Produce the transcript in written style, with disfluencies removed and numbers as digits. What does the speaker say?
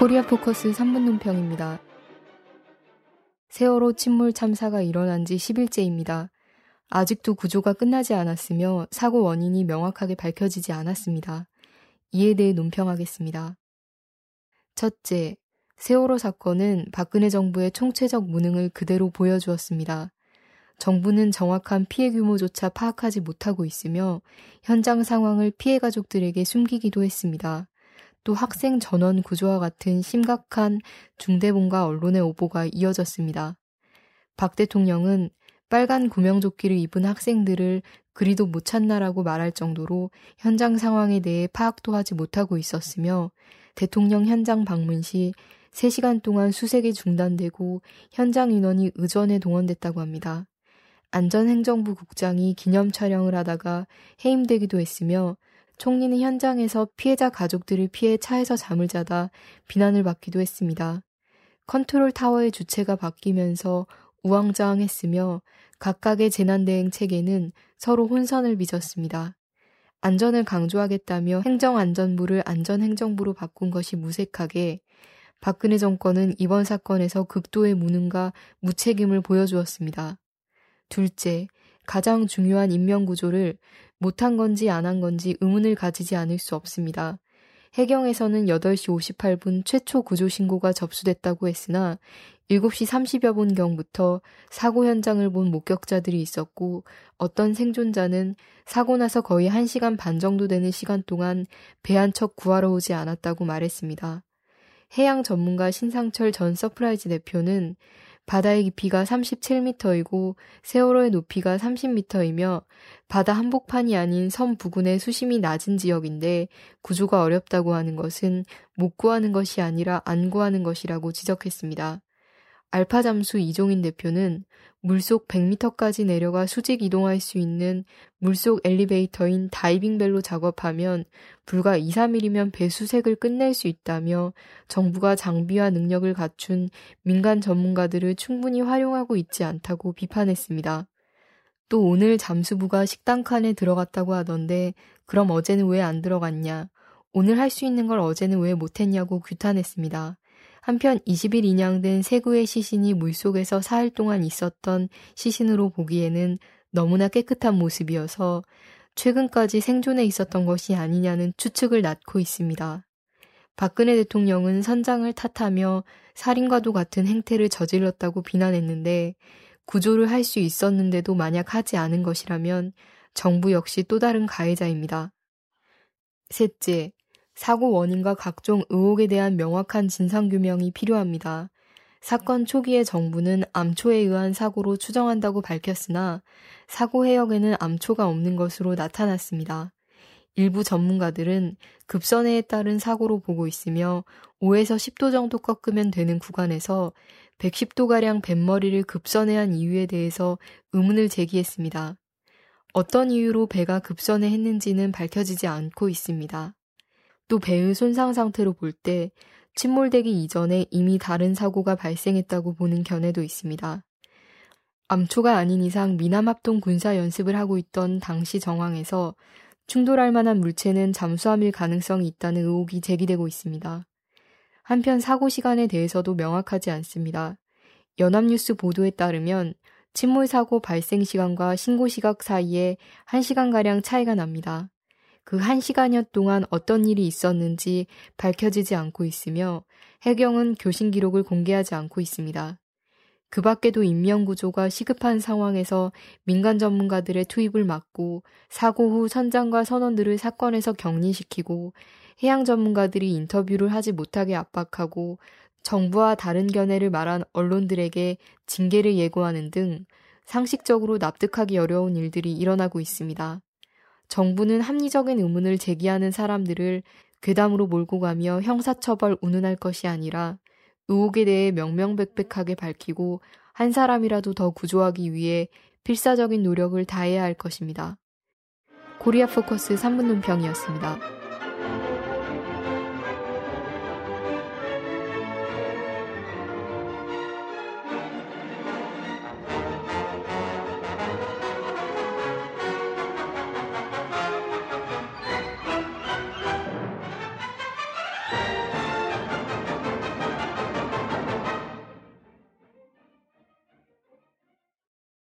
코리아 포커스 3분 논평입니다. 세월호 침몰 참사가 일어난 지 10일째입니다. 아직도 구조가 끝나지 않았으며 사고 원인이 명확하게 밝혀지지 않았습니다. 이에 대해 논평하겠습니다. 첫째, 세월호 사건은 박근혜 정부의 총체적 무능을 그대로 보여주었습니다. 정부는 정확한 피해 규모조차 파악하지 못하고 있으며 현장 상황을 피해 가족들에게 숨기기도 했습니다. 또 학생 전원 구조와 같은 심각한 중대본과 언론의 오보가 이어졌습니다. 박 대통령은 빨간 구명조끼를 입은 학생들을 그리도 못 찾나라고 말할 정도로 현장 상황에 대해 파악도 하지 못하고 있었으며 대통령 현장 방문 시 3시간 동안 수색이 중단되고 현장 인원이 의전에 동원됐다고 합니다. 안전행정부 국장이 기념 촬영을 하다가 해임되기도 했으며 총리는 현장에서 피해자 가족들을 피해 차에서 잠을 자다 비난을 받기도 했습니다. 컨트롤 타워의 주체가 바뀌면서 우왕좌왕했으며 각각의 재난대응 체계는 서로 혼선을 빚었습니다. 안전을 강조하겠다며 행정안전부를 안전행정부로 바꾼 것이 무색하게 박근혜 정권은 이번 사건에서 극도의 무능과 무책임을 보여주었습니다. 둘째, 가장 중요한 인명구조를 못한 건지 안 한 건지 의문을 가지지 않을 수 없습니다. 해경에서는 8시 58분 최초 구조신고가 접수됐다고 했으나 7시 30여 분경부터 사고 현장을 본 목격자들이 있었고 어떤 생존자는 사고 나서 거의 1시간 반 정도 되는 시간 동안 배 한 척 구하러 오지 않았다고 말했습니다. 해양 전문가 신상철 전 서프라이즈 대표는 바다의 깊이가 37m이고 세월호의 높이가 30m이며 바다 한복판이 아닌 섬 부근의 수심이 낮은 지역인데 구조가 어렵다고 하는 것은 못 구하는 것이 아니라 안 구하는 것이라고 지적했습니다. 알파 잠수 이종인 대표는 물속 100m까지 내려가 수직 이동할 수 있는 물속 엘리베이터인 다이빙벨로 작업하면 불과 2, 3일이면 배 수색을 끝낼 수 있다며 정부가 장비와 능력을 갖춘 민간 전문가들을 충분히 활용하고 있지 않다고 비판했습니다. 또 오늘 잠수부가 식당 칸에 들어갔다고 하던데 그럼 어제는 왜 안 들어갔냐? 오늘 할 수 있는 걸 어제는 왜 못했냐고 규탄했습니다. 한편 20일 인양된 세 구의 시신이 물속에서 4일 동안 있었던 시신으로 보기에는 너무나 깨끗한 모습이어서 최근까지 생존해 있었던 것이 아니냐는 추측을 낳고 있습니다. 박근혜 대통령은 선장을 탓하며 살인과도 같은 행태를 저질렀다고 비난했는데 구조를 할 수 있었는데도 만약 하지 않은 것이라면 정부 역시 또 다른 가해자입니다. 셋째, 사고 원인과 각종 의혹에 대한 명확한 진상규명이 필요합니다. 사건 초기에 정부는 암초에 의한 사고로 추정한다고 밝혔으나 사고 해역에는 암초가 없는 것으로 나타났습니다. 일부 전문가들은 급선회에 따른 사고로 보고 있으며 5에서 10도 정도 꺾으면 되는 구간에서 110도가량 뱃머리를 급선회한 이유에 대해서 의문을 제기했습니다. 어떤 이유로 배가 급선회했는지는 밝혀지지 않고 있습니다. 또 배의 손상 상태로 볼 때 침몰되기 이전에 이미 다른 사고가 발생했다고 보는 견해도 있습니다. 암초가 아닌 이상 미남합동 군사 연습을 하고 있던 당시 정황에서 충돌할 만한 물체는 잠수함일 가능성이 있다는 의혹이 제기되고 있습니다. 한편 사고 시간에 대해서도 명확하지 않습니다. 연합뉴스 보도에 따르면 침몰 사고 발생 시간과 신고 시각 사이에 1시간가량 차이가 납니다. 그 1시간여 동안 어떤 일이 있었는지 밝혀지지 않고 있으며 해경은 교신 기록을 공개하지 않고 있습니다. 그 밖에도 인명구조가 시급한 상황에서 민간 전문가들의 투입을 막고 사고 후 선장과 선원들을 사건에서 격리시키고 해양 전문가들이 인터뷰를 하지 못하게 압박하고 정부와 다른 견해를 말한 언론들에게 징계를 예고하는 등 상식적으로 납득하기 어려운 일들이 일어나고 있습니다. 정부는 합리적인 의문을 제기하는 사람들을 괴담으로 몰고 가며 형사처벌 운운할 것이 아니라 의혹에 대해 명명백백하게 밝히고 한 사람이라도 더 구조하기 위해 필사적인 노력을 다해야 할 것입니다. 코리아 포커스 3분 논평이었습니다.